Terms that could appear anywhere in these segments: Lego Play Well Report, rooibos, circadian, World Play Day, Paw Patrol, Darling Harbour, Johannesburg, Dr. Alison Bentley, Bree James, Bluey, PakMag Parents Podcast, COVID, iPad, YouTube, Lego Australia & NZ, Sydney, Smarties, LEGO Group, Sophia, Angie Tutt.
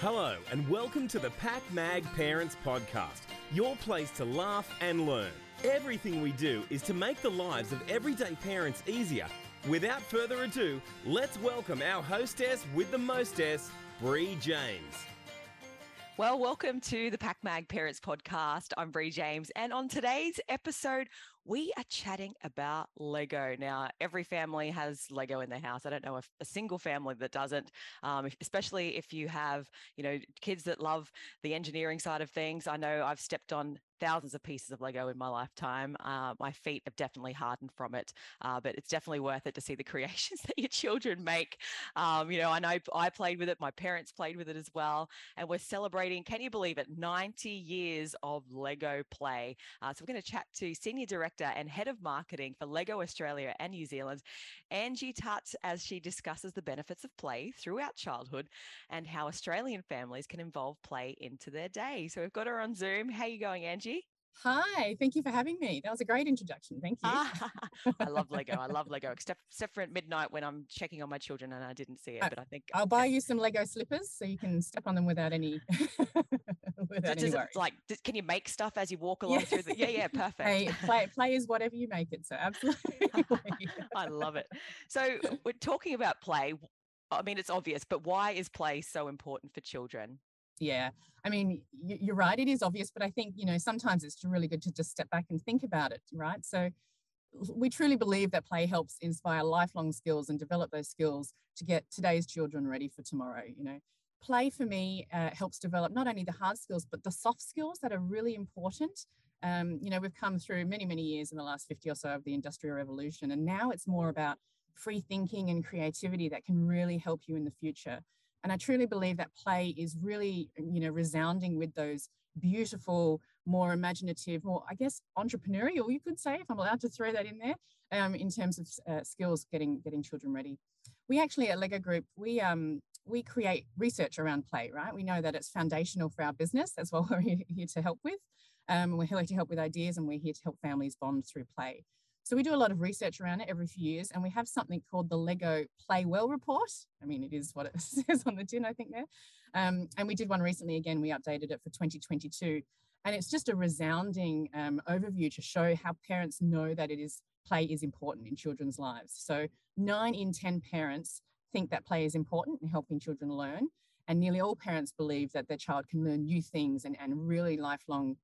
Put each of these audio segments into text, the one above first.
Hello and welcome to the PakMag Parents Podcast, your place to laugh and learn. Everything we do is to make the lives of everyday parents easier. Without further ado, let's welcome our hostess with the mostess, Bree James. Well, welcome to the PakMag Parents Podcast. I'm Bree James, and on today's episode, we are chatting about Lego. Now, every family has Lego in their house. I don't know a single family that doesn't, especially if you have, kids that love the engineering side of things. I know I've stepped on thousands of pieces of Lego in my lifetime. My feet have definitely hardened from it, but it's definitely worth it to see the creations that your children make. I know I played with it. My parents played with it as well. And we're celebrating, can you believe it, 90 years of Lego play. So we're going to chat to Senior Director and Head of Marketing for Lego Australia and New Zealand, Angie Tutt, as she discusses the benefits of play throughout childhood and how Australian families can involve play into their day. So we've got her on Zoom. How are you going, Angie? Hi, thank you for having me. That was a great introduction. Thank you. I love Lego. Except for at midnight when I'm checking on my children and I didn't see it, but I think I'll buy you some Lego slippers so you can step on them without any worry. Can you make stuff as you walk along through the perfect. Hey, play is whatever you make it, so absolutely. I love it. So we're talking about play. I mean, it's obvious, but why is play so important for children? Yeah, I mean, you're right. It is obvious, but I think, sometimes it's really good to just step back and think about it, right? So we truly believe that play helps inspire lifelong skills and develop those skills to get today's children ready for tomorrow. Play for me helps develop not only the hard skills, but the soft skills that are really important. We've come through many, many years in the last 50 or so of the Industrial Revolution, and now it's more about free thinking and creativity that can really help you in the future. And I truly believe that play is really, resounding with those beautiful, more imaginative, more, I guess, entrepreneurial, you could say, if I'm allowed to throw that in there, in terms of skills, getting children ready. We actually at Lego Group, we create research around play, right? We know that it's foundational for our business. That's what we're here to help with. We're here to help with ideas, and we're here to help families bond through play. So we do a lot of research around it every few years, and we have something called the Lego Play Well Report. I mean, it is what it says on the tin, I think there. And we did one recently. Again, we updated it for 2022. And it's just a resounding overview to show how parents know that play is important in children's lives. So 9 in 10 parents think that play is important in helping children learn. And nearly all parents believe that their child can learn new things and really lifelong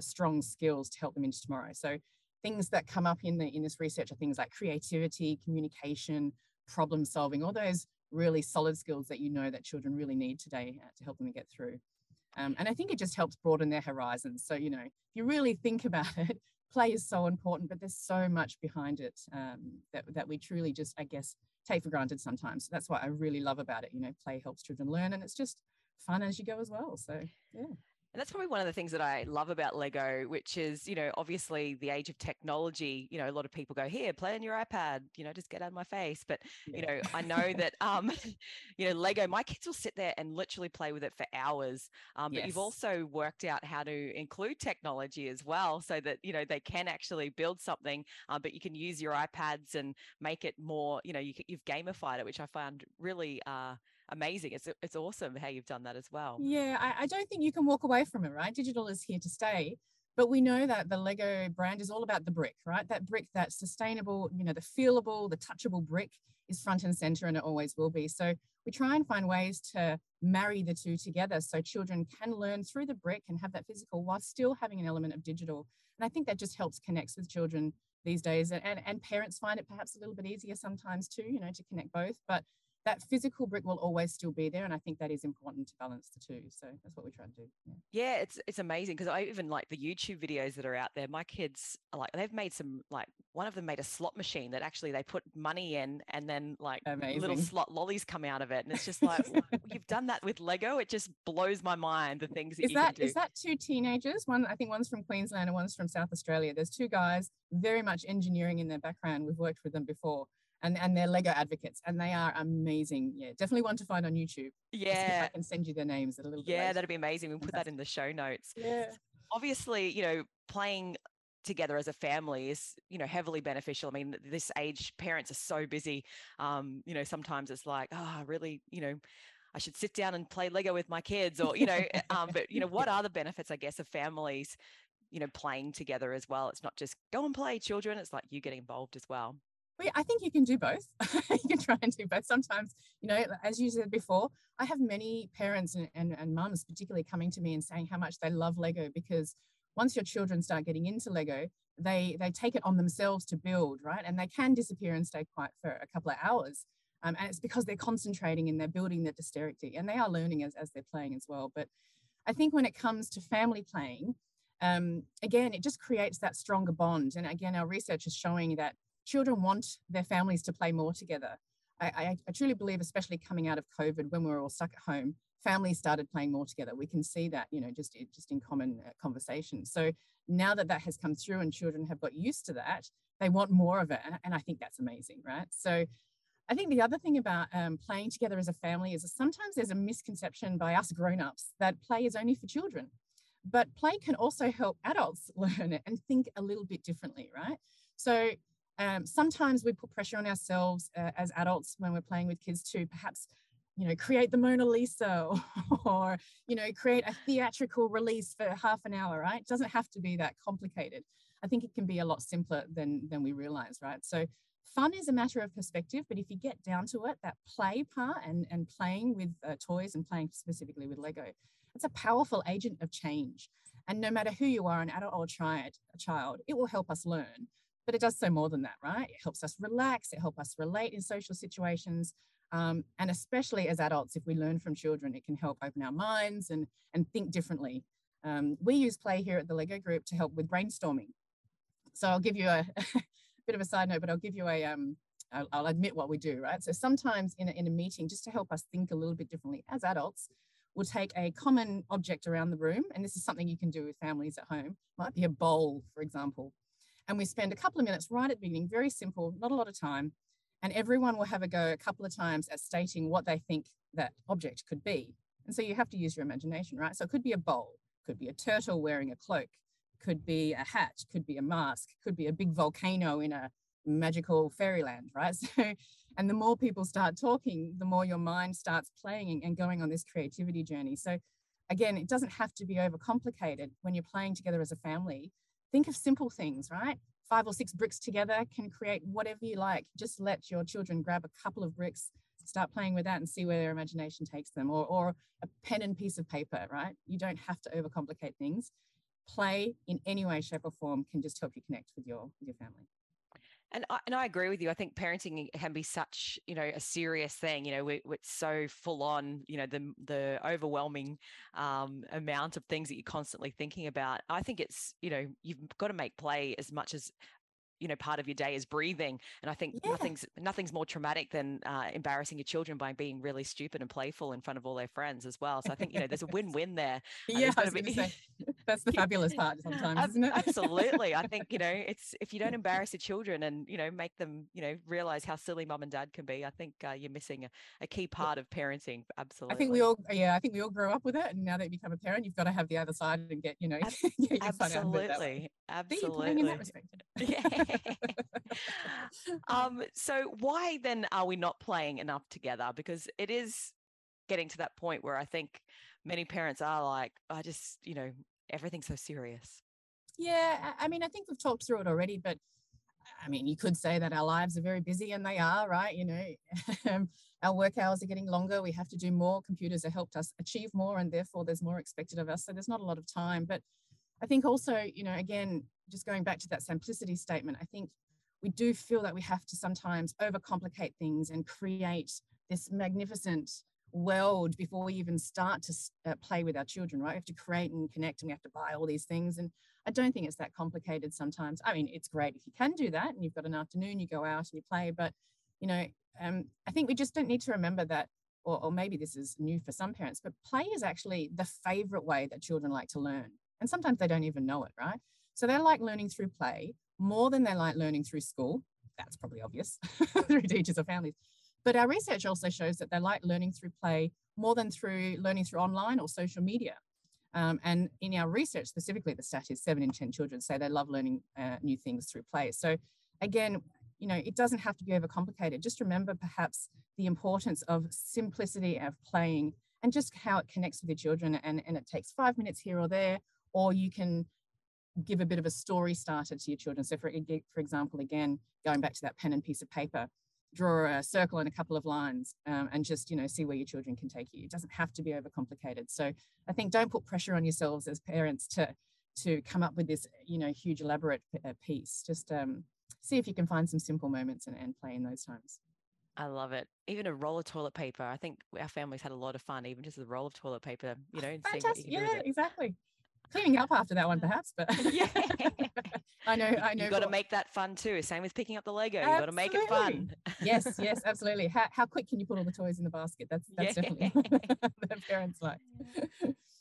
strong skills to help them into tomorrow. So things that come up in this research are things like creativity, communication, problem solving, all those really solid skills that that children really need today to help them get through. And I think it just helps broaden their horizons. So, if you really think about it, play is so important, but there's so much behind it that we truly just, I guess, take for granted sometimes. So that's what I really love about it. Play helps children learn, and it's just fun as you go as well. So, yeah. And that's probably one of the things that I love about Lego, which is, obviously the age of technology, a lot of people go, here, play on your iPad, just get out of my face. But, I know that, Lego, my kids will sit there and literally play with it for hours. But you've also worked out how to include technology as well so that, they can actually build something, but you can use your iPads and make it more, you've gamified it, which I found really amazing. It's awesome how you've done that as well. Yeah, I don't think you can walk away from it, right? Digital is here to stay, but we know that the Lego brand is all about the brick, right? That brick that's sustainable, the feelable, the touchable brick is front and center, and it always will be. So we try and find ways to marry the two together so children can learn through the brick and have that physical while still having an element of digital. And I think that just helps connect with children these days, and parents find it perhaps a little bit easier sometimes too, to connect both, but that physical brick will always still be there. And I think that is important to balance the two. So that's what we try to do. Yeah, it's amazing, because I even like the YouTube videos that are out there. My kids are they've made some, one of them made a slot machine that actually they put money in, and then amazing. Little slot lollies come out of it. And it's just you've done that with Lego. It just blows my mind, the things that you can do. Is that two teenagers? One, I think one's from Queensland and one's from South Australia. There's two guys, very much engineering in their background. We've worked with them before. And they're Lego advocates, and they are amazing. Yeah, definitely one to find on YouTube. Yeah. I can send you their names a little bit. Yeah, that'd be amazing. We'll put that in the show notes. Yeah. Obviously, playing together as a family is, heavily beneficial. I mean, this age, parents are so busy. Sometimes it's like, oh, really, I should sit down and play Lego with my kids, or, you know, but, you know, what are the benefits, I guess, of families, you know, playing together as well? It's not just go and play, children. It's like you get involved as well. Well, I think you can do both. You can try and do both. Sometimes, you know, as you said before, I have many parents and mums particularly coming to me and saying how much they love Lego, because once your children start getting into Lego, they take it on themselves to build, right? And they can disappear and stay quiet for a couple of hours. And it's because they're concentrating and they're building their dexterity, and they are learning as they're playing as well. But I think when it comes to family playing, again, it just creates that stronger bond. And again, our research is showing that children want their families to play more together. I truly believe, especially coming out of COVID, when we were all stuck at home, families started playing more together. We can see that, you know, just in common conversation. So now that has come through and children have got used to that, they want more of it. And I think that's amazing, right? So I think the other thing about playing together as a family is that sometimes there's a misconception by us grown-ups that play is only for children. But play can also help adults learn it and think a little bit differently, right? So sometimes we put pressure on ourselves as adults when we're playing with kids to perhaps, you know, create the Mona Lisa, or, you know, create a theatrical release for half an hour, right? It doesn't have to be that complicated. I think it can be a lot simpler than we realize, right? So fun is a matter of perspective, but if you get down to it, that play part and playing with toys and playing specifically with Lego, it's a powerful agent of change. And no matter who you are, an adult or a child, it will help us learn. But it does so more than that, right? It helps us relax, it helps us relate in social situations. And especially as adults, if we learn from children, it can help open our minds and think differently. We use play here at the Lego Group to help with brainstorming. So I'll give you a bit of a side note, but I'll give you a, I'll admit what we do, right? So sometimes in a meeting, just to help us think a little bit differently as adults, we'll take a common object around the room. And this is something you can do with families at home. Might be a bowl, for example. And we spend a couple of minutes right at the beginning, very simple, not a lot of time. And everyone will have a go a couple of times at stating what they think that object could be. And so you have to use your imagination, right? So it could be a bowl, could be a turtle wearing a cloak, could be a hat, could be a mask, could be a big volcano in a magical fairyland, right? So, and the more people start talking, the more your mind starts playing and going on this creativity journey. So again, it doesn't have to be overcomplicated when you're playing together as a family. Think of simple things, right? 5 or 6 bricks together can create whatever you like. Just let your children grab a couple of bricks, start playing with that and see where their imagination takes them, or a pen and piece of paper, right? You don't have to overcomplicate things. Play in any way, shape or form can just help you connect with your family. And I agree with you. I think parenting can be such, you know, a serious thing. You know, it's so full on, you know, the overwhelming amount of things that you're constantly thinking about. I think it's, you know, you've got to make play as much as, you know, part of your day is breathing. And I think nothing's more traumatic than embarrassing your children by being really stupid and playful in front of all their friends as well. So I think, you know, there's a win-win there. Yeah, that's the fabulous part sometimes, isn't it? Absolutely. I think, you know, it's if you don't embarrass your children and, you know, make them, you know, realize how silly mum and dad can be, I think you're missing a key part of parenting. Absolutely. I think we all grow up with it, and now that you become a parent, you've got to have the other side and get, you know, get your side out of it that way. Absolutely. In that respect. Yeah. So why then are we not playing enough together? Because it is getting to that point where I think many parents are like, I just, you know, everything's so serious. Yeah, I mean, I think we've talked through it already, but I mean, you could say that our lives are very busy, and they are, right? You know, our work hours are getting longer. We have to do more. Computers have helped us achieve more, and therefore there's more expected of us. So there's not a lot of time. But I think also, you know, again, just going back to that simplicity statement, I think we do feel that we have to sometimes overcomplicate things and create this magnificent world before we even start to play with our children, right? We have to create and connect, and we have to buy all these things. And I don't think it's that complicated sometimes. I mean, it's great if you can do that and you've got an afternoon, you go out and you play. But, you know, I think we just don't need to remember that, or maybe this is new for some parents, but play is actually the favorite way that children like to learn. And sometimes they don't even know it, right? So they like learning through play more than they like learning through school. That's probably obvious through teachers or families. But our research also shows that they like learning through play more than through learning through online or social media. And in our research specifically, the stat is 7 in 10 children say they love learning new things through play. So again, you know, it doesn't have to be overcomplicated. Just remember perhaps the importance of simplicity of playing and just how it connects with your children, and it takes 5 minutes here or there, or you can give a bit of a story starter to your children. So for example, again, going back to that pen and piece of paper, draw a circle and a couple of lines and just, you know, see where your children can take you. It doesn't have to be overcomplicated. So I think don't put pressure on yourselves as parents to come up with this, you know, huge elaborate piece. Just see if you can find some simple moments and play in those times. I love it. Even a roll of toilet paper. I think our family's had a lot of fun, even just the roll of toilet paper, you know. Fantastic. See what you can do with it. Exactly. Cleaning up after that one, perhaps, but yeah. I know. You've got to make that fun too. Same with picking up the Lego. Absolutely. You've got to make it fun. Yes, absolutely. How quick can you put all the toys in the basket? That's definitely the parents like.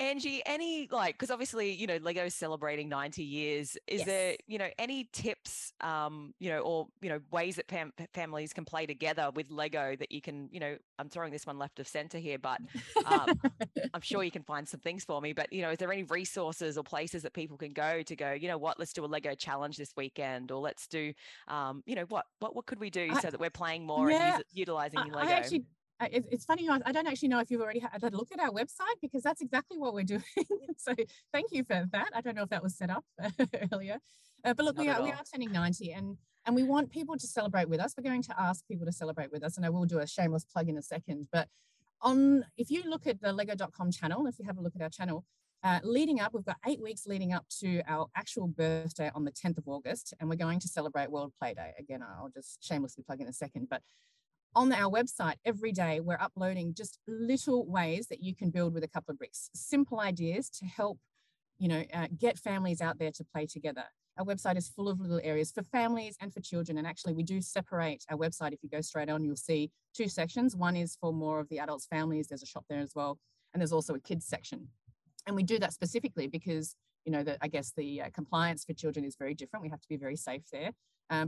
Angie, any because obviously, you know, Lego is celebrating 90 years. Is there, you know, any tips, you know, or, you know, ways that families can play together with Lego that you can, you know, I'm throwing this one left of center here, but I'm sure you can find some things for me, but, you know, is there any resources or places that people can go to go, you know what, let's do a Lego challenge this weekend, or let's do, you know, what could we do so that we're playing more and utilizing Lego? It's funny, I don't actually know if you've already had a look at our website, because that's exactly what we're doing. So thank you for that. I don't know if that was set up earlier, but look, we are turning 90 and we want people to celebrate with us. We're going to ask people to celebrate with us, and I will do a shameless plug in a second. But if you look at the lego.com channel, if you have a look at our channel, leading up, we've got 8 weeks leading up to our actual birthday on the 10th of August, and we're going to celebrate World Play Day. Again, I'll just shamelessly plug in a second, but on our website, every day we're uploading just little ways that you can build with a couple of bricks, simple ideas to help, you know, get families out there to play together. Our website is full of little areas for families and for children. And actually we do separate our website. If you go straight on, you'll see two sections. One is for more of the adults, families. There's a shop there as well. And there's also a kids section. And we do that specifically because, you know, I guess the compliance for children is very different. We have to be very safe there.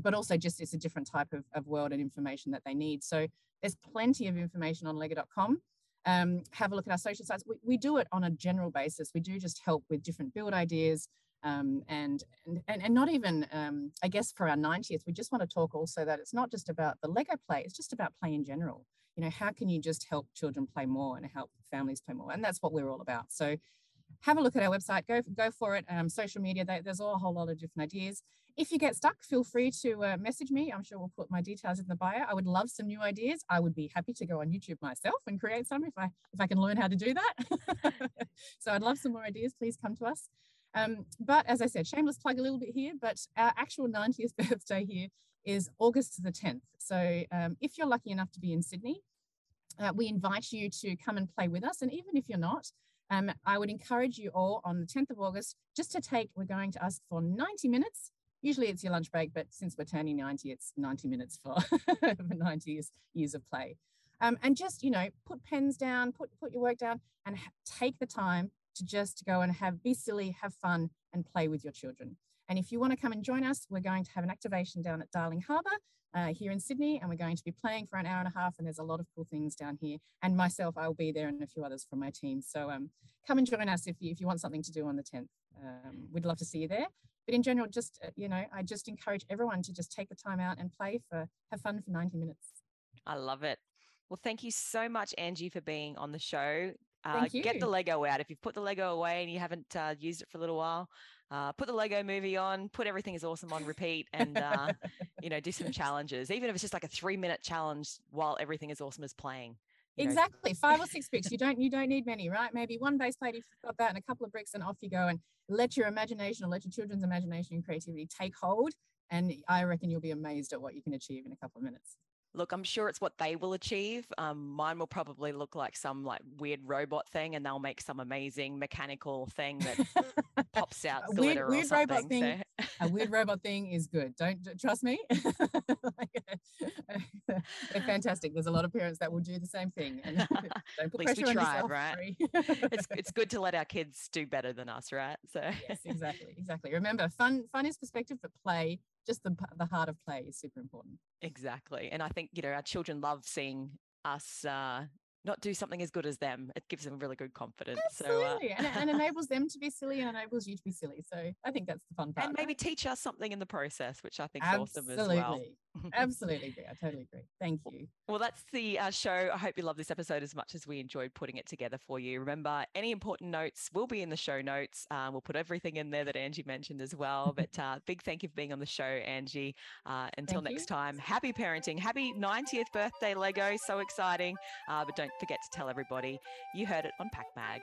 But also just it's a different type of world and information that they need. So there's plenty of information on lego.com. Have a look at our social sites. We do it on a general basis. We do just help with different build ideas. And not even, I guess for our 90th, we just want to talk also that it's not just about the Lego play, it's just about play in general. You know, how can you just help children play more and help families play more? And that's what we're all about. So have a look at our website, go for it. Social media, there's a whole lot of different ideas. If you get stuck, feel free to message me. I'm sure we'll put my details in the bio. I would love some new ideas. I would be happy to go on YouTube myself and create some if I can learn how to do that. So I'd love some more ideas. Please come to us. But as I said, shameless plug a little bit here, but our actual 90th birthday here is August the 10th. So if you're lucky enough to be in Sydney, we invite you to come and play with us. And even if you're not, I would encourage you all on the 10th of August, just to we're going to ask for 90 minutes. Usually it's your lunch break, but since we're turning 90, it's 90 minutes for 90 years of play. And just, you know, put pens down, put your work down and take the time to just go and be silly, have fun and play with your children. And if you want to come and join us, we're going to have an activation down at Darling Harbour here in Sydney, and we're going to be playing for an hour and a half, and there's a lot of cool things down here. And myself, I'll be there, and a few others from my team. So come and join us if you want something to do on the 10th. We'd love to see you there. But in general, just, you know, I just encourage everyone to just take the time out and have fun for 90 minutes. I love it. Well, thank you so much, Angie, for being on the show. Get the Lego out. If you've put the Lego away and you haven't used it for a little while, put the Lego movie on, put Everything is Awesome on repeat, and, you know, do some challenges, even if it's just like a 3-minute challenge while Everything is Awesome is playing. Exactly. Know. 5 or 6 bricks. You don't need many, right? Maybe one base plate if you've got that, and a couple of bricks, and off you go, and let your imagination, or let your children's imagination and creativity take hold. And I reckon you'll be amazed at what you can achieve in a couple of minutes. Look, I'm sure it's what they will achieve. Mine will probably look like some weird robot thing, and they'll make some amazing mechanical thing that pops out glitter or something. Robot thing, so. A weird robot thing is good. Don't trust me. They're fantastic. There's a lot of parents that will do the same thing. And don't put pressure on yourself, right? It's good to let our kids do better than us, right? So yes, exactly. Remember, fun is perspective, but play. Just the heart of play is super important. Exactly. And I think, you know, our children love seeing us not do something as good as them. It gives them really good confidence. Absolutely. So, and enables them to be silly, and enables you to be silly. So I think that's the fun part. And maybe teach us something in the process, which I think is awesome as well. Absolutely. Absolutely agree. I totally agree. Thank you. Well, that's the show. I hope you love this episode as much as we enjoyed putting it together for you. Remember, any important notes will be in the show notes. We'll put everything in there that Angie mentioned as well. But big thank you for being on the show, Angie. Until next time, happy parenting. Happy 90th birthday, Lego. So exciting. But don't forget to tell everybody you heard it on PakMag.